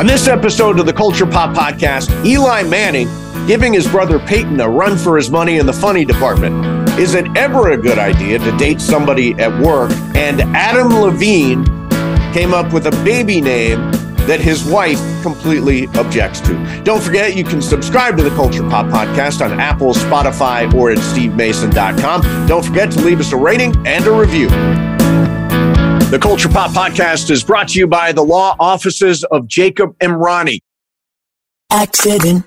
On this episode of the Culture Pop Podcast, Eli Manning giving his brother Peyton a run for his money in the funny department. Is it ever a good idea to date somebody at work? And Adam Levine came up with a baby name that his wife completely objects to. Don't forget, you can subscribe to the Culture Pop Podcast on Apple, Spotify, or at stevemason.com. Don't forget to leave us a rating and a review. The Culture Pop Podcast is brought to you by the law offices of Jacob Imrani. Accident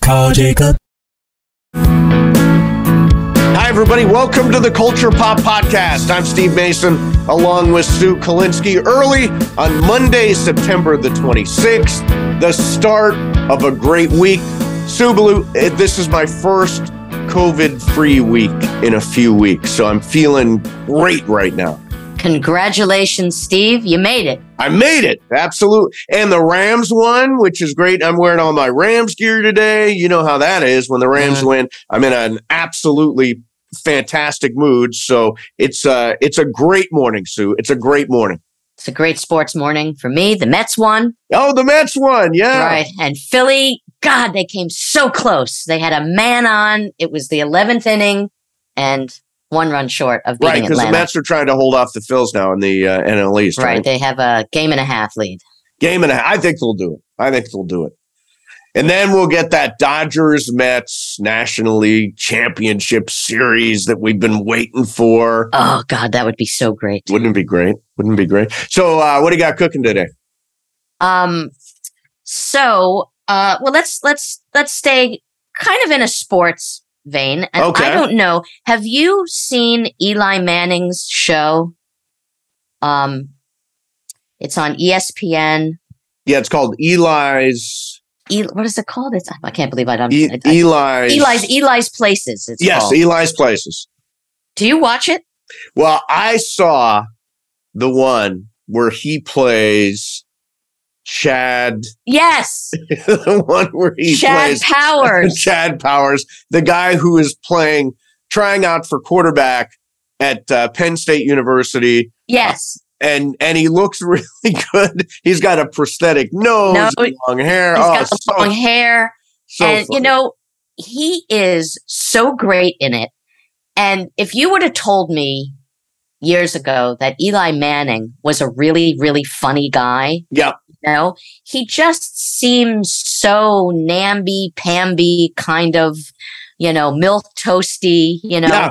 Call Jacob. Hi, everybody. Welcome to the Culture Pop Podcast. I'm Steve Mason, along with Sue Kalinsky. Early on Monday, September the 26th, the start of a great week. Subalu, this is my first COVID-free week in a few weeks, so I'm feeling great right now. Congratulations, Steve. You made it. I made it. Absolutely. And the Rams won, which is great. I'm wearing all my Rams gear today. You know how that is when the Rams win. I'm in an absolutely fantastic mood. So it's a great morning, Sue. It's a great morning. It's a great sports morning for me. The Mets won. Oh, the Mets won. Yeah. Right. And Philly, God, they came so close. They had a man on. It was the 11th inning. And one run short of beating Atlanta. Right, because the Mets are trying to hold off the Phils now in the NL East. Right, they have a game-and-a-half lead. I think they'll do it. And then we'll get that Dodgers-Mets National League Championship Series that we've been waiting for. Oh, God, that would be so great. Wouldn't it be great? So what do you got cooking today? Well, let's stay kind of in a sports vein. And okay. I don't know. Have you seen Eli Manning's show? It's on ESPN. Yeah, it's called Eli's. What is it called? I can't believe I don't. Eli's Places. It's called. Eli's Places. Do you watch it? Well, I saw the one where he plays Chad. Yes. The one where he plays Chad Powers, the guy who is trying out for quarterback at Penn State University. Yes. And he looks really good. He's got a prosthetic nose, long hair. And funny. You know, he is so great in it. And if you would have told me years ago that Eli Manning was a really, really funny guy. Yep. No, he just seems so namby-pamby, kind of, milquetoasty, Yeah.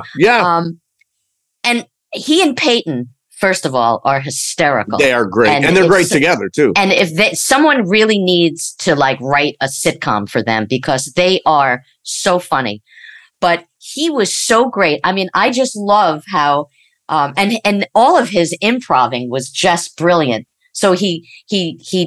And he and Peyton, first of all, are hysterical. They are great. And they're great together, too. And if someone really needs to, write a sitcom for them because they are so funny. But he was so great. I mean, I just love how and all of his improvising was just brilliant. So he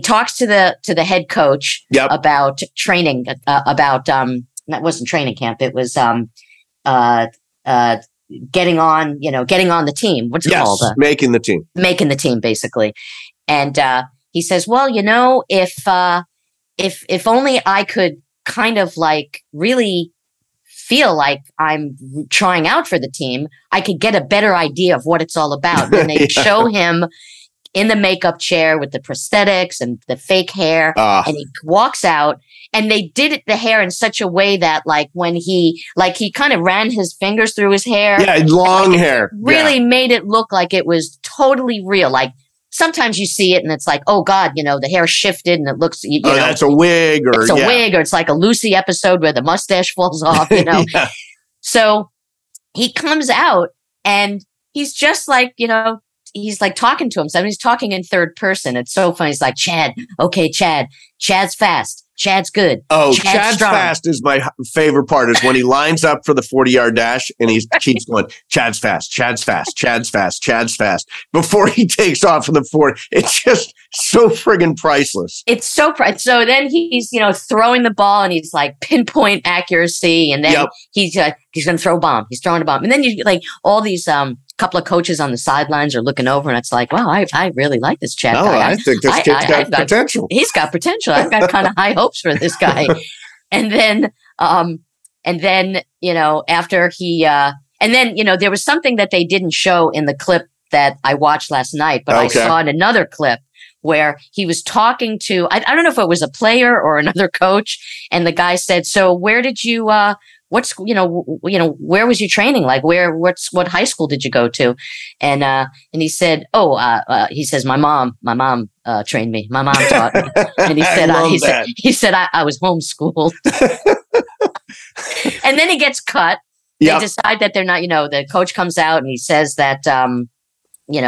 talks to the head coach about training, that wasn't training camp. It was getting on the team. What's it called? Making the team. Making the team, basically. And he says, well, if only I could kind of really feel like I'm trying out for the team, I could get a better idea of what it's all about. And they show him in the makeup chair with the prosthetics and the fake hair. And he walks out, and they did the hair in such a way that when he kind of ran his fingers through his hair. Yeah, long hair. Really made it look like it was totally real. Sometimes you see it and it's oh, God, the hair shifted and it looks, that's a wig or it's a wig, or it's like a Lucy episode where the mustache falls off, Yeah. So he comes out and he's just he's like talking to himself. I mean, he's talking in third person. It's so funny. He's like, Chad. Okay, Chad. Chad's fast. Chad's good. Oh, Chad's fast is my favorite part is when he lines up for the 40-yard dash and he keeps going, Chad's fast, Chad's fast, Chad's fast, Chad's fast. Before he takes off for the 40, it's just so friggin' priceless. It's so priceless. So then he's, you know, throwing the ball and he's like pinpoint accuracy. And then he's going to throw a bomb. He's throwing a bomb. And then you like all these couple of coaches on the sidelines are looking over and it's like, wow, I really like this Chad guy. I think this kid's got potential. He's got potential. I've got kind of high hopes for this guy. And then, you know, after he, and then, you know, there was something that they didn't show in the clip that I watched last night, but I saw in another clip where he was talking to, I don't know if it was a player or another coach. And the guy said, so where did you, what's, where was your training? Like what high school did you go to? And he said, he says, my mom trained me. My mom taught me. And he said, I was homeschooled. And then he gets cut. Yep. They decide that they're not, you know, the coach comes out and he says that, he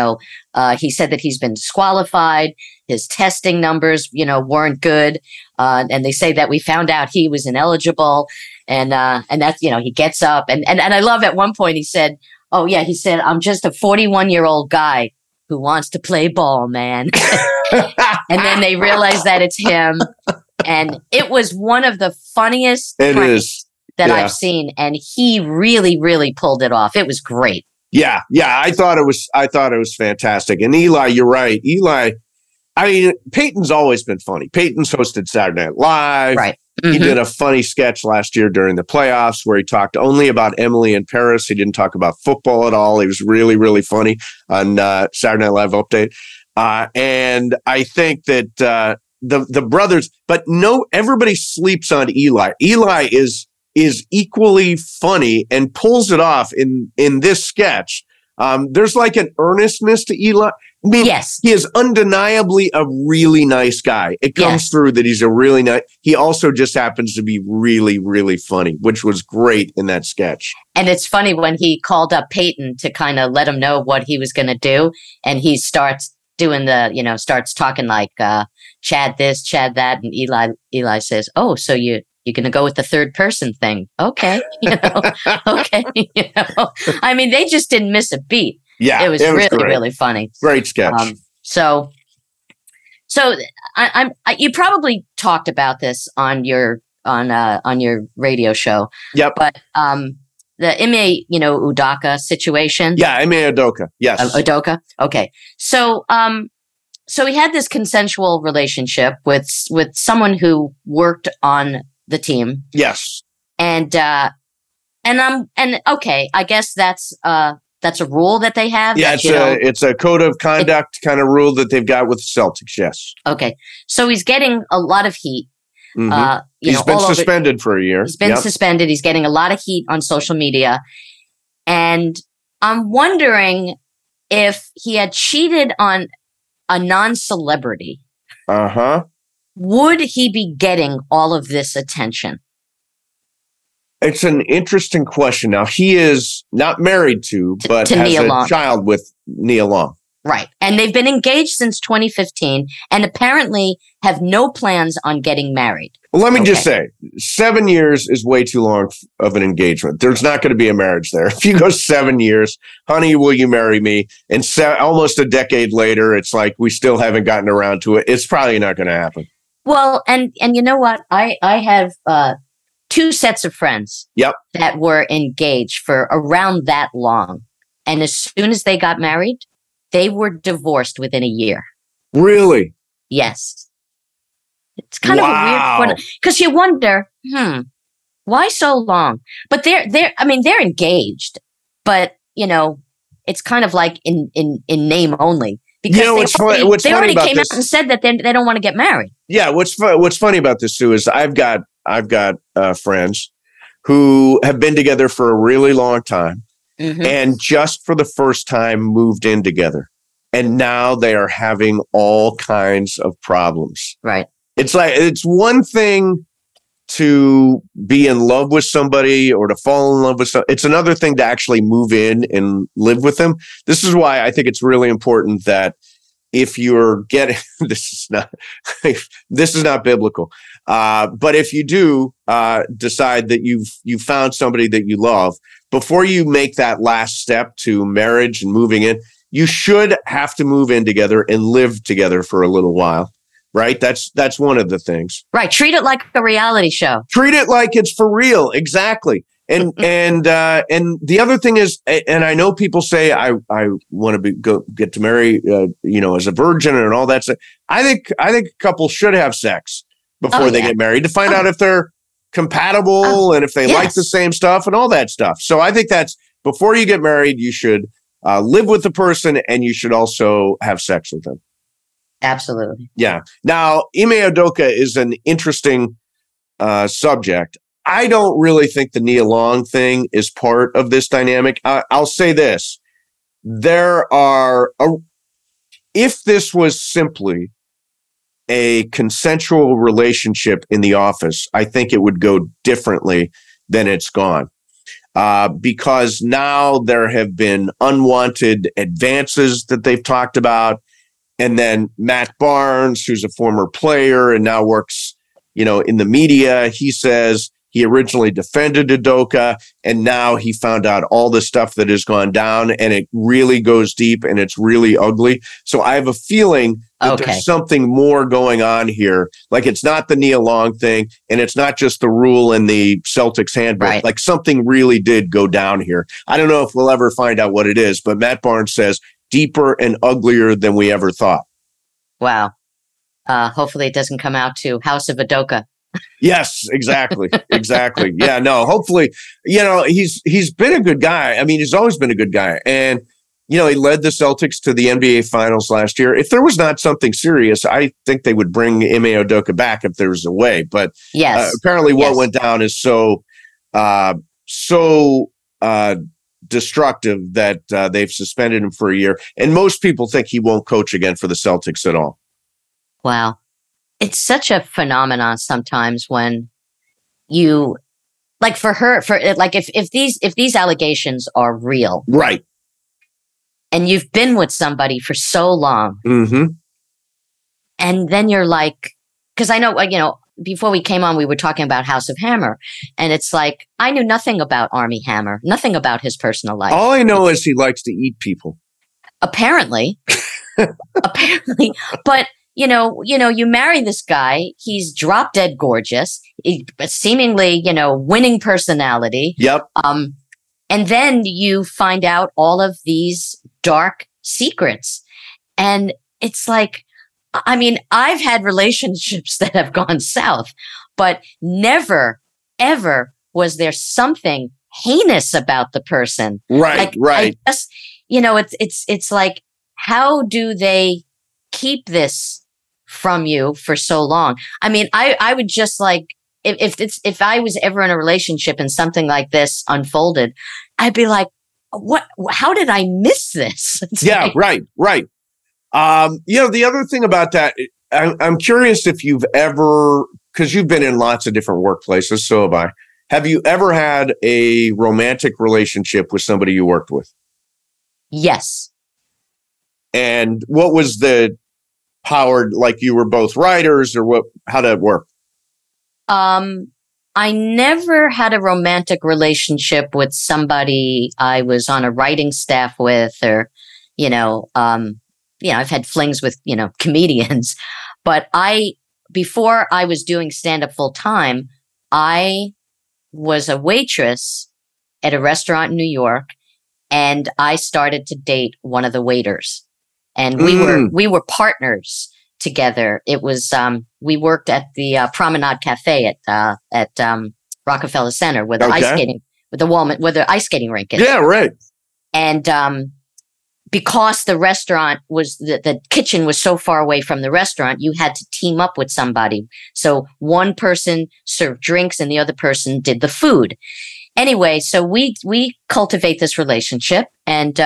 said that he's been disqualified. His testing numbers, you know, weren't good. And they say that we found out he was ineligible. And that's, you know, he gets up and I love at one point he said, he said, I'm just a 41-year-old guy who wants to play ball, man. And then they realize that it's him. And it was one of the funniest things that I've seen. And he really, really pulled it off. It was great. Yeah. Yeah. I thought it was fantastic. And Eli, you're right. Eli, I mean, Peyton's always been funny. Peyton's hosted Saturday Night Live. Right. Mm-hmm. He did a funny sketch last year during the playoffs where he talked only about Emily in Paris. He didn't talk about football at all. He was really, really funny on Saturday Night Live Update. And I think that the brothers, but no, everybody sleeps on Eli. Eli is equally funny and pulls it off in this sketch. There's like an earnestness to Eli. I mean, yes. He is undeniably a really nice guy. It comes through that he's a really nice. He also just happens to be really, really funny, which was great in that sketch. And it's funny when he called up Peyton to kind of let him know what he was going to do. And he starts doing starts talking like, Chad this, Chad that. And Eli says, oh, so you're going to go with the third person thing. Okay. I mean, they just didn't miss a beat. Yeah, it was really, really funny. Great sketch. So you probably talked about this on your radio show. Yep. But the Ime, Udoka situation. Yeah, Ime Udoka. Yes. Udoka. Okay. So he had this consensual relationship with someone who worked on the team. Yes. And I guess that's a rule that they have? Yeah, it's a code of conduct kind of rule that they've got with Celtics, yes. Okay. So he's getting a lot of heat. Mm-hmm. He's been suspended for a year. He's been suspended. He's getting a lot of heat on social media. And I'm wondering if he had cheated on a non-celebrity. Uh-huh. Would he be getting all of this attention? It's an interesting question. Now, he is not married to has a child with Nia Long. Right. And they've been engaged since 2015 and apparently have no plans on getting married. Well, let me just say, 7 years is way too long of an engagement. There's not going to be a marriage there. If you go 7 years, honey, will you marry me? And almost a decade later, it's like we still haven't gotten around to it. It's probably not going to happen. Well, and you know what? I have... two sets of friends that were engaged for around that long. And as soon as they got married, they were divorced within a year. Really? Yes. It's kind of a weird one. Because you wonder, why so long? But they're engaged, but it's kind of like in name only. Because they already came out and said that they don't want to get married. Yeah, what's funny about this too is I've got friends who have been together for a really long time, mm-hmm. and just for the first time moved in together, and now they are having all kinds of problems. Right? It's one thing to be in love with somebody or to fall in love with somebody. It's another thing to actually move in and live with them. This is why I think it's really important that if you're getting, this is not biblical. But if you do decide that you've found somebody that you love, before you make that last step to marriage and moving in, you should have to move in together and live together for a little while. Right? That's one of the things. Right. Treat it like a reality show. Treat it like it's for real. Exactly. And, and the other thing is, and I know people say, I want to get to marry, as a virgin and all that stuff. I think couples should have sex before they get married to find out if they're compatible and if they like the same stuff and all that stuff. So I think that's before you get married, you should live with the person and you should also have sex with them. Absolutely. Yeah. Now, Ime Udoka is an interesting subject. I don't really think the Nia Long thing is part of this dynamic. I'll say this. If this was simply a consensual relationship in the office, I think it would go differently than it's gone. Because now there have been unwanted advances that they've talked about. And then Matt Barnes, who's a former player and now works, in the media, he says he originally defended Udoka and now he found out all the stuff that has gone down and it really goes deep and it's really ugly. So I have a feeling that there's something more going on here. Like it's not the Nia Long thing and it's not just the rule in the Celtics handbook. Right. Like something really did go down here. I don't know if we'll ever find out what it is, but Matt Barnes says, deeper and uglier than we ever thought. Wow. Hopefully it doesn't come out to House of Udoka. Yes, exactly. Exactly. Yeah, no, hopefully, he's been a good guy. I mean, he's always been a good guy. And, he led the Celtics to the NBA Finals last year. If there was not something serious, I think they would bring Ime Udoka back if there was a way. But apparently what went down is so destructive that they've suspended him for a year. And most people think he won't coach again for the Celtics at all. Wow. It's such a phenomenon sometimes when you if these allegations are real. Right. And you've been with somebody for so long. Mm-hmm. And then you're like, because I know, before we came on, we were talking about House of Hammer. And it's like, I knew nothing about Armie Hammer, nothing about his personal life. All I know is he likes to eat people. Apparently. But, you marry this guy. He's drop dead gorgeous, seemingly, winning personality. Yep. And then you find out all of these dark secrets. And it's like, I mean, I've had relationships that have gone south, but never, ever was there something heinous about the person. Right, right. I just, it's like, how do they keep this from you for so long? I mean, I would just like, if I was ever in a relationship and something like this unfolded, I'd be like, how did I miss this? Right. The other thing about that, I'm curious if you've ever, because you've been in lots of different workplaces, so have I. Have you ever had a romantic relationship with somebody you worked with? Yes. And what was the powered, like you were both writers or what? How did it work? I never had a romantic relationship with somebody I was on a writing staff with or, I've had flings with, comedians, but before I was doing stand-up full time, I was a waitress at a restaurant in New York and I started to date one of the waiters and we were partners together. It was, we worked at the Promenade Cafe at Rockefeller Center where the ice skating rink is. Yeah, right. And, because the restaurant was, the kitchen was so far away from the restaurant, you had to team up with somebody. So one person served drinks and the other person did the food. Anyway, so we cultivate this relationship and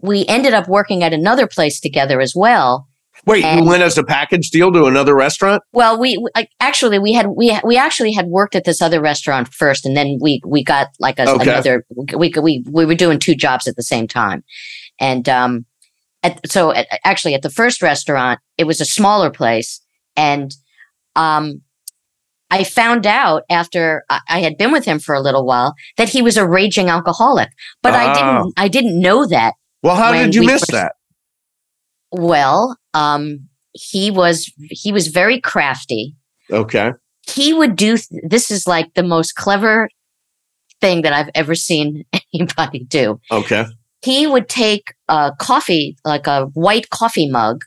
we ended up working at another place together as well. Wait, you went as a package deal to another restaurant? Well, we actually had worked at this other restaurant first, and then we got like another. We were doing two jobs at the same time, and actually at the first restaurant, it was a smaller place, and I found out after I had been with him for a little while that he was a raging alcoholic, but I didn't know that. Well, how did you miss that? Well, he was very crafty. Okay. He would do, this is like the most clever thing that I've ever seen anybody do. Okay. He would take a coffee, like a white coffee mug,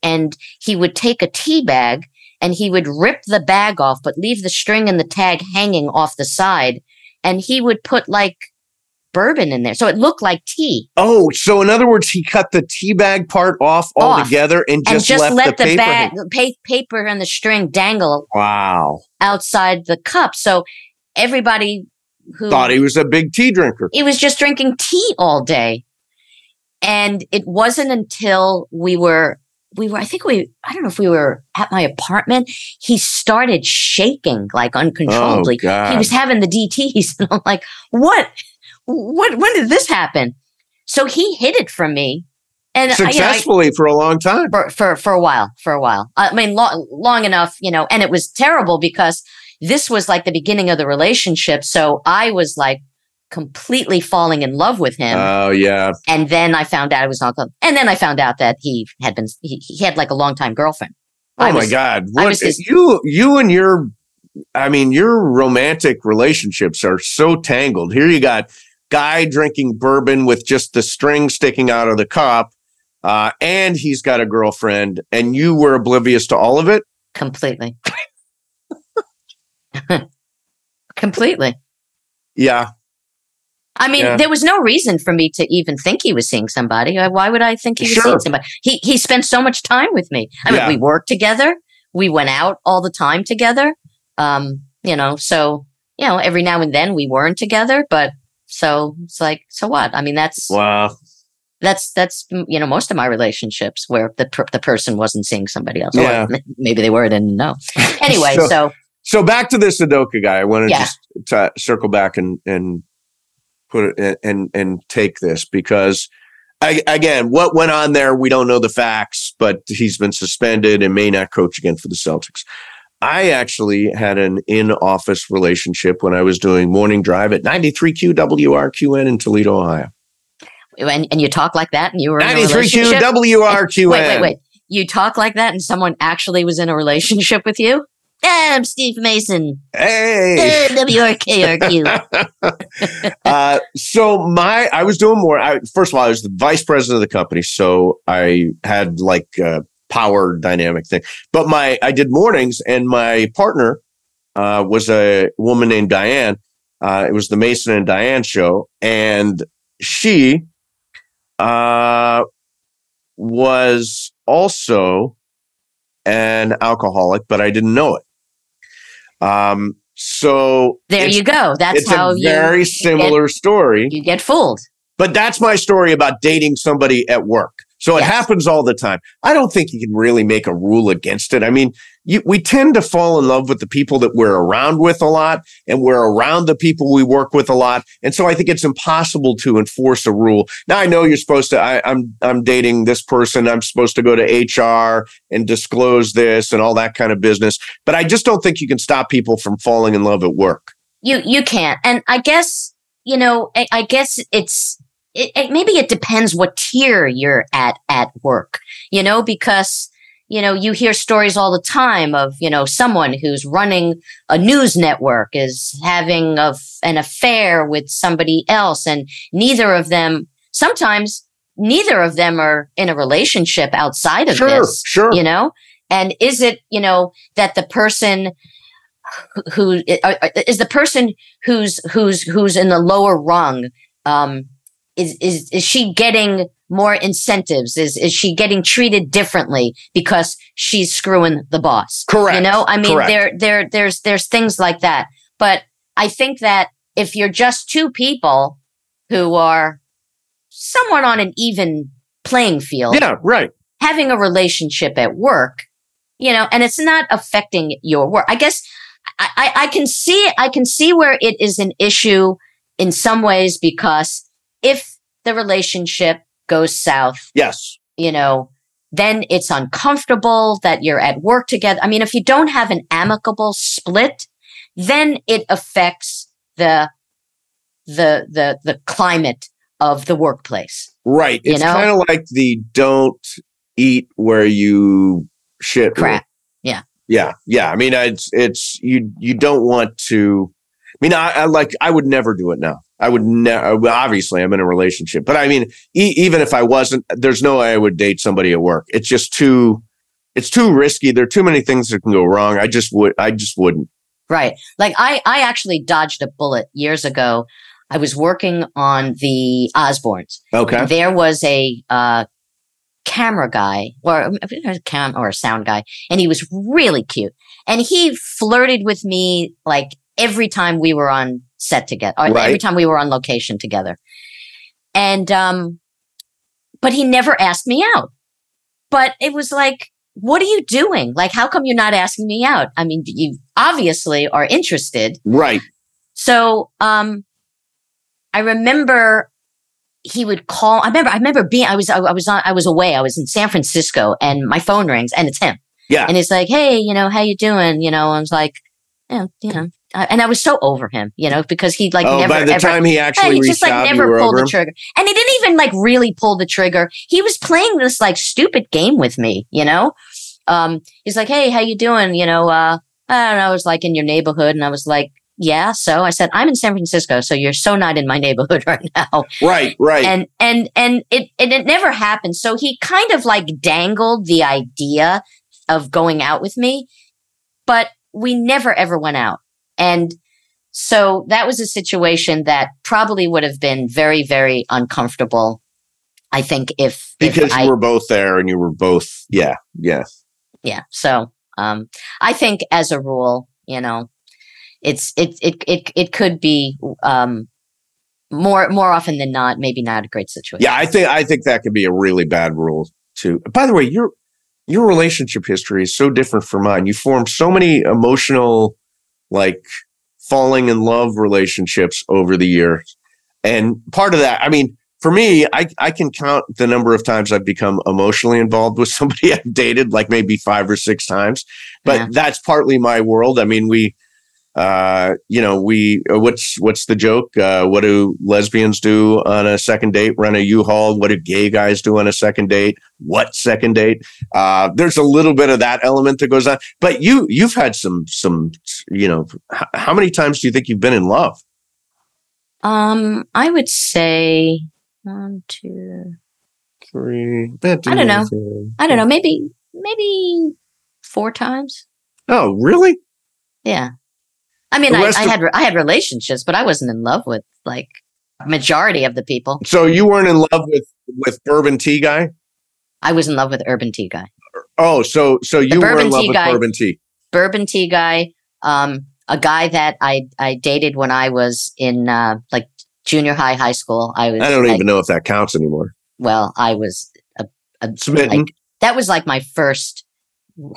and he would take a tea bag and he would rip the bag off, but leave the string and the tag hanging off the side. And he would put like bourbon in there. So it looked like tea. Oh, so in other words, he cut the tea bag part off altogether and just left the paper, paper and the string dangle. Wow. Outside the cup. So everybody who thought he was a big tea drinker. He was just drinking tea all day. And it wasn't until I don't know if we were at my apartment. He started shaking like uncontrollably. Oh, God. He was having the DTs. And I'm like, what? When did this happen? So he hid it from me, and successfully for a long time. For a while. I mean, long enough, you know. And it was terrible because this was like the beginning of the relationship. So I was like completely falling in love with him. Oh yeah. And then I found out it was not. And then I found out that he had like a longtime girlfriend. Oh my God! What you and your, I mean, your romantic relationships are so tangled. Here you got guy drinking bourbon with just the string sticking out of the cup, and he's got a girlfriend, and you were oblivious to all of it? Completely. Completely. Yeah. I mean, There was no reason for me to even think he was seeing somebody. Why would I think he was seeing somebody? He spent so much time with me. I mean, we worked together. We went out all the time together. So, you know, every now and then we weren't together, but so it's like, so what? I mean, that's, you know, most of my relationships where the person wasn't seeing somebody else. Yeah. Or maybe they were, I didn't know. Anyway, So back to this Udoka guy. I want to just circle back and put it and take this because again, what went on there, we don't know the facts, but he's been suspended and may not coach again for the Celtics. I actually had an in-office relationship when I was doing morning drive at 93QWRQN in Toledo, Ohio. And you talk like that and you were in a relationship? 93QWRQN. Wait. You talk like that and someone actually was in a relationship with you? I'm Steve Mason. Hey. WRKRQ. I was doing more. First of all, I was the vice president of the company. So I had like power dynamic thing. But I did mornings, and my partner was a woman named Diane. It was the Mason and Diane show. And she was also an alcoholic, but I didn't know it. So there you go. That's how it's a very similar story. You get fooled. But that's my story about dating somebody at work. So it happens all the time. I don't think you can really make a rule against it. I mean, we tend to fall in love with the people that we're around with a lot, and we're around the people we work with a lot. And so I think it's impossible to enforce a rule. Now, I know you're supposed to, I'm dating this person. I'm supposed to go to HR and disclose this and all that kind of business. But I just don't think you can stop people from falling in love at work. You can't. And I guess, you know, I guess it's, maybe it depends what tier you're at work, you know, because, you know, you hear stories all the time of, you know, someone who's running a news network is having an affair with somebody else. And sometimes neither of them are in a relationship outside of this, you know, and is it, you know, that the person who is the person who's in the lower rung, Is she getting more incentives? Is she getting treated differently because she's screwing the boss? Correct. You know, I mean, there's things like that. But I think that if you're just two people who are somewhat on an even playing field, yeah, right, having a relationship at work, you know, and it's not affecting your work. I guess I can see it. I can see where it is an issue in some ways, because if the relationship goes south, yes, you know, then it's uncomfortable that you're at work together. I mean, if you don't have an amicable split, then it affects the climate of the workplace. Right. It's kind of like the don't eat where you shit. Crap. Yeah. Yeah. Yeah. I mean, it's, you don't want to, I mean, I would never do it now. I would never, obviously I'm in a relationship, but I mean, even if I wasn't, there's no way I would date somebody at work. It's just too risky. There are too many things that can go wrong. I just wouldn't. Right. Like I actually dodged a bullet years ago. I was working on the Osbournes. Okay. And there was a camera guy or a sound guy, and he was really cute. And he flirted with me like every time we were on set together, or right, every time we were on location together. And but he never asked me out. But it was like, what are you doing? Like, how come you're not asking me out? I mean, you obviously are interested. Right. So I remember he would call. I was away. I was in San Francisco, and my phone rings, and it's him. Yeah. And he's like, hey, you know, how you doing? You know, I was like, yeah, you know, and I was so over him, you know, because he like never. By the time he actually reached out, he just never pulled the trigger, and he didn't even like really pull the trigger. He was playing this like stupid game with me, you know. He's like, hey, how you doing? You know, I don't know. I was like in your neighborhood, and I was like, yeah. So I said, I'm in San Francisco, so you're so not in my neighborhood right now. Right, right. And it never happened. So he kind of like dangled the idea of going out with me, but we never ever went out. And so that was a situation that probably would have been very, very uncomfortable, I think, because you were both there and you were both, yeah. Yeah. So I think as a rule, you know, It could be more often than not, maybe not a great situation. Yeah, I think that could be a really bad rule too. By the way, your relationship history is so different from mine. You form so many emotional, like falling in love relationships over the years, and part of that, I mean, for me, I can count the number of times I've become emotionally involved with somebody I've dated, like maybe 5 or 6 times. But That's partly my world. I mean, what's the joke? What do lesbians do on a second date? Rent a U-Haul. What do gay guys do on a second date? What second date? There's a little bit of that element that goes on, but you've had some, you know, how many times do you think you've been in love? I would say 1, 2, 3. I don't know. Maybe 4 times. Oh, really? Yeah. I mean, I had relationships, but I wasn't in love with like majority of the people. So you weren't in love with Bourbon Tea Guy? I was in love with Urban Tea Guy. Oh, so you were in love with Bourbon Tea. Bourbon Tea Guy, a guy that I dated when I was in like junior high, high school. I don't even know if that counts anymore. Well, I was smitten. Like, that was like my first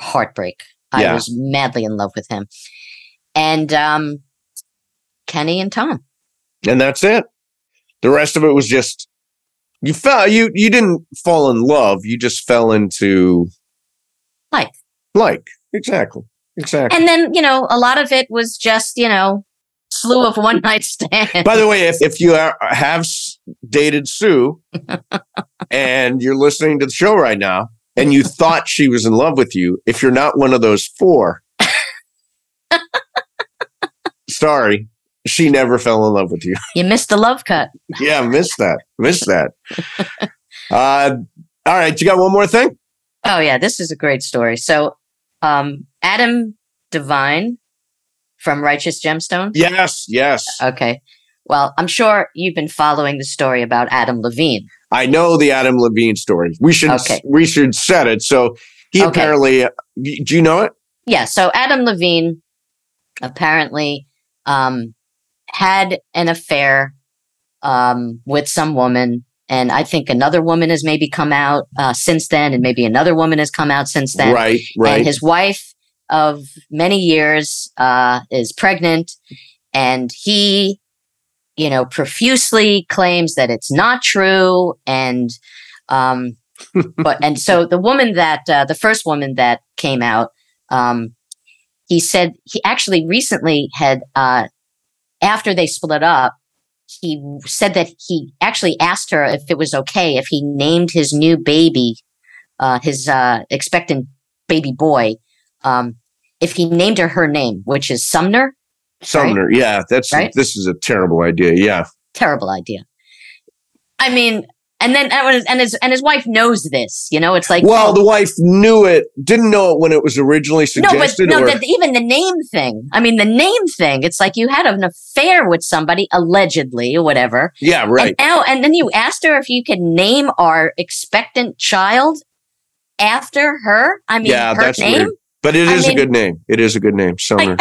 heartbreak. I was madly in love with him. And Kenny and Tom, and that's it. The rest of it was just you didn't fall in love. You just fell into like exactly. And then you know a lot of it was just you know slew of one night stands. By the way, if you have dated Sue and you're listening to the show right now and you thought she was in love with you, if you're not one of those 4. Sorry, she never fell in love with you. You missed the love cut. Yeah, missed that. All right, you got one more thing? Oh, yeah, this is a great story. So Adam Devine from Righteous Gemstone? Yes. Okay. Well, I'm sure you've been following the story about Adam Levine. I know the Adam Levine story. We should set it. So he apparently, do you know it? Yeah, so Adam Levine apparently had an affair with some woman And I think another woman has maybe come out since then, and maybe another woman has come out since then. Right, right. And his wife of many years is pregnant, and he, you know, profusely claims that it's not true. And so the woman that the first woman that came out, he said he actually recently had after they split up, he said that he actually asked her if it was okay if he named his new baby, his expectant baby boy, if he named her name, which is Sumner. Sumner, right? Yeah, that's right? This is a terrible idea. Yeah, terrible idea. I mean. And then, and his wife knows this, you know. It's like, well, the wife knew it, didn't know it when it was originally suggested. No, but even the name thing. I mean, the name thing. It's like you had an affair with somebody, allegedly, or whatever. Yeah, right. And then you asked her if you could name our expectant child after her. I mean, yeah, her that's name. Weird. But it is a good name. It is a good name. Summer.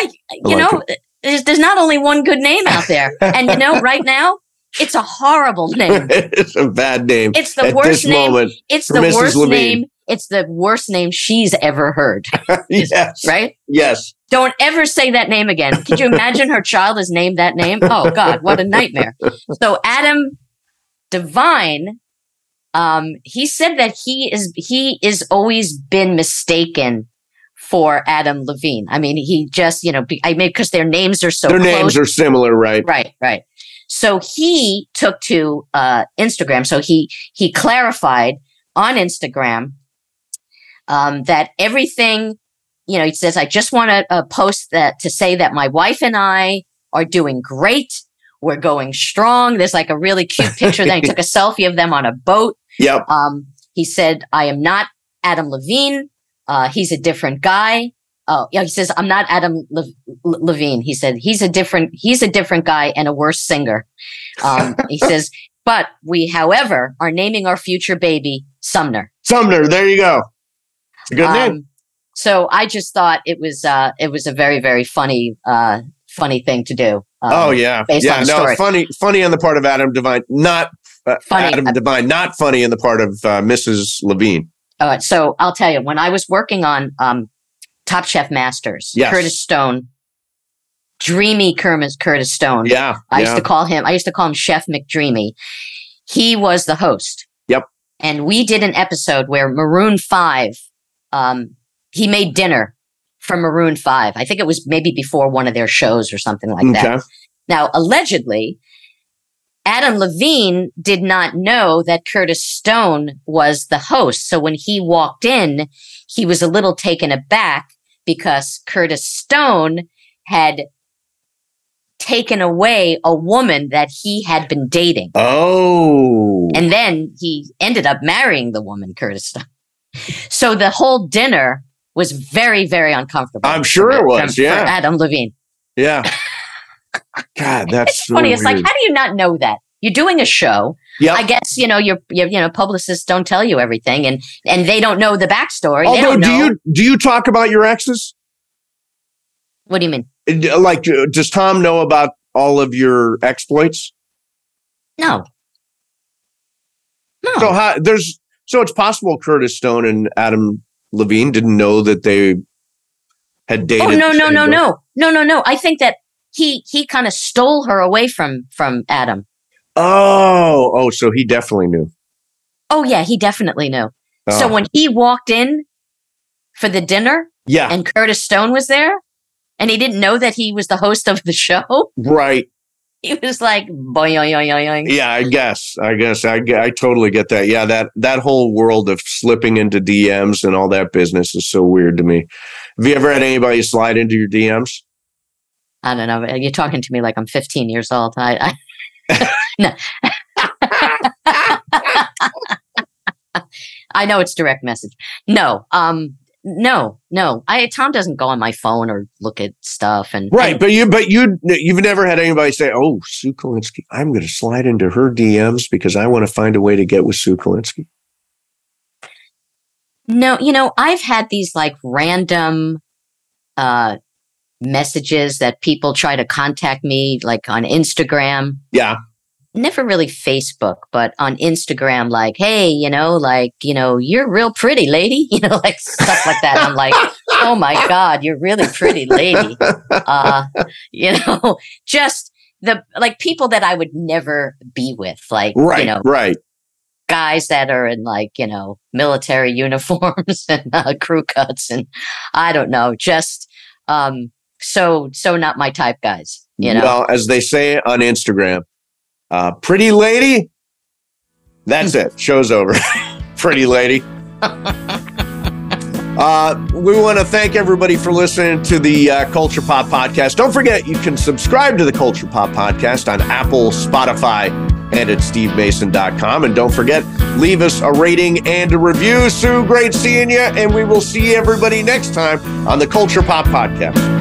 There's not only one good name out there, and you know, right now. It's a horrible name. It's a bad name. It's the worst name. It's the worst name. It's the worst name she's ever heard. Yes. Right? Yes. Don't ever say that name again. Could you imagine her child is named that name? Oh, God, what a nightmare. So Adam Devine, he said that he is always been mistaken for Adam Levine. I mean, he just, you know, because their names are so close. Their names are similar, right? Right, right. So he took to Instagram. So he clarified on Instagram that everything, you know, he says, I just want to post that to say that my wife and I are doing great. We're going strong. There's like a really cute picture. Then he took a selfie of them on a boat. Yep. He said, I am not Adam Levine. He's a different guy. Oh, yeah. He says, I'm not Adam Levine. He said, he's a different guy and a worse singer. He says, but we, however, are naming our future baby Sumner. Sumner. There you go. It's a good name. So I just thought it was a very, very funny thing to do. Oh yeah. Yeah. No, funny on the part of Adam Devine, not funny. Adam Devine, not funny on the part of Mrs. Levine. All right. So I'll tell you, when I was working on, Top Chef Masters, yes. Curtis Stone, dreamy Curtis Stone. Yeah, I used to call him Chef McDreamy. He was the host. Yep. And we did an episode where Maroon 5, he made dinner for Maroon 5. I think it was maybe before one of their shows or something like that. Now, allegedly, Adam Levine did not know that Curtis Stone was the host. So when he walked in, he was a little taken aback, because Curtis Stone had taken away a woman that he had been dating. Oh. And then he ended up marrying the woman, Curtis Stone. So the whole dinner was very, very uncomfortable. I'm sure it was, yeah. For Adam Levine. Yeah. God, that's it's so funny. Weird. It's like, how do you not know that? You're doing a show. Yep. I guess, you know, your publicists don't tell you everything, and they don't know the backstory. Although, they don't know. Do you talk about your exes? What do you mean? Like, does Tom know about all of your exploits? No. So it's possible Curtis Stone and Adam Levine didn't know that they had dated. Oh no! I think that he kind of stole her away from Adam. Oh, so he definitely knew. Oh, yeah, he definitely knew. Oh. So when he walked in for the dinner, and Curtis Stone was there, and he didn't know that he was the host of the show. Right. He was like, boing, boing, boing. Yeah, I guess. I totally get that. Yeah, that whole world of slipping into DMs and all that business is so weird to me. Have you ever had anybody slide into your DMs? I don't know. You're talking to me like I'm 15 years old. No. I know it's direct message. No. No. Tom doesn't go on my phone or look at stuff. And right. But you've never had anybody say, oh, Sue Kulinski, I'm going to slide into her DMs because I want to find a way to get with Sue Kulinski. No, you know, I've had these like random, messages that people try to contact me like on Instagram. Yeah. never really Facebook, but on Instagram, like, hey, you're real pretty, lady, stuff like that. I'm like, oh my God, you're really pretty, lady. Just the, people that I would never be with, guys that are in military uniforms and crew cuts. And I don't know, just, so not my type guys, Well, as they say on Instagram, pretty lady, that's it. Show's over. Pretty lady. We want to thank everybody for listening to the Culture Pop Podcast. Don't forget, you can subscribe to the Culture Pop Podcast on Apple, Spotify, and at stevemason.com. And don't forget, leave us a rating and a review. Sue, great seeing you. And we will see everybody next time on the Culture Pop Podcast.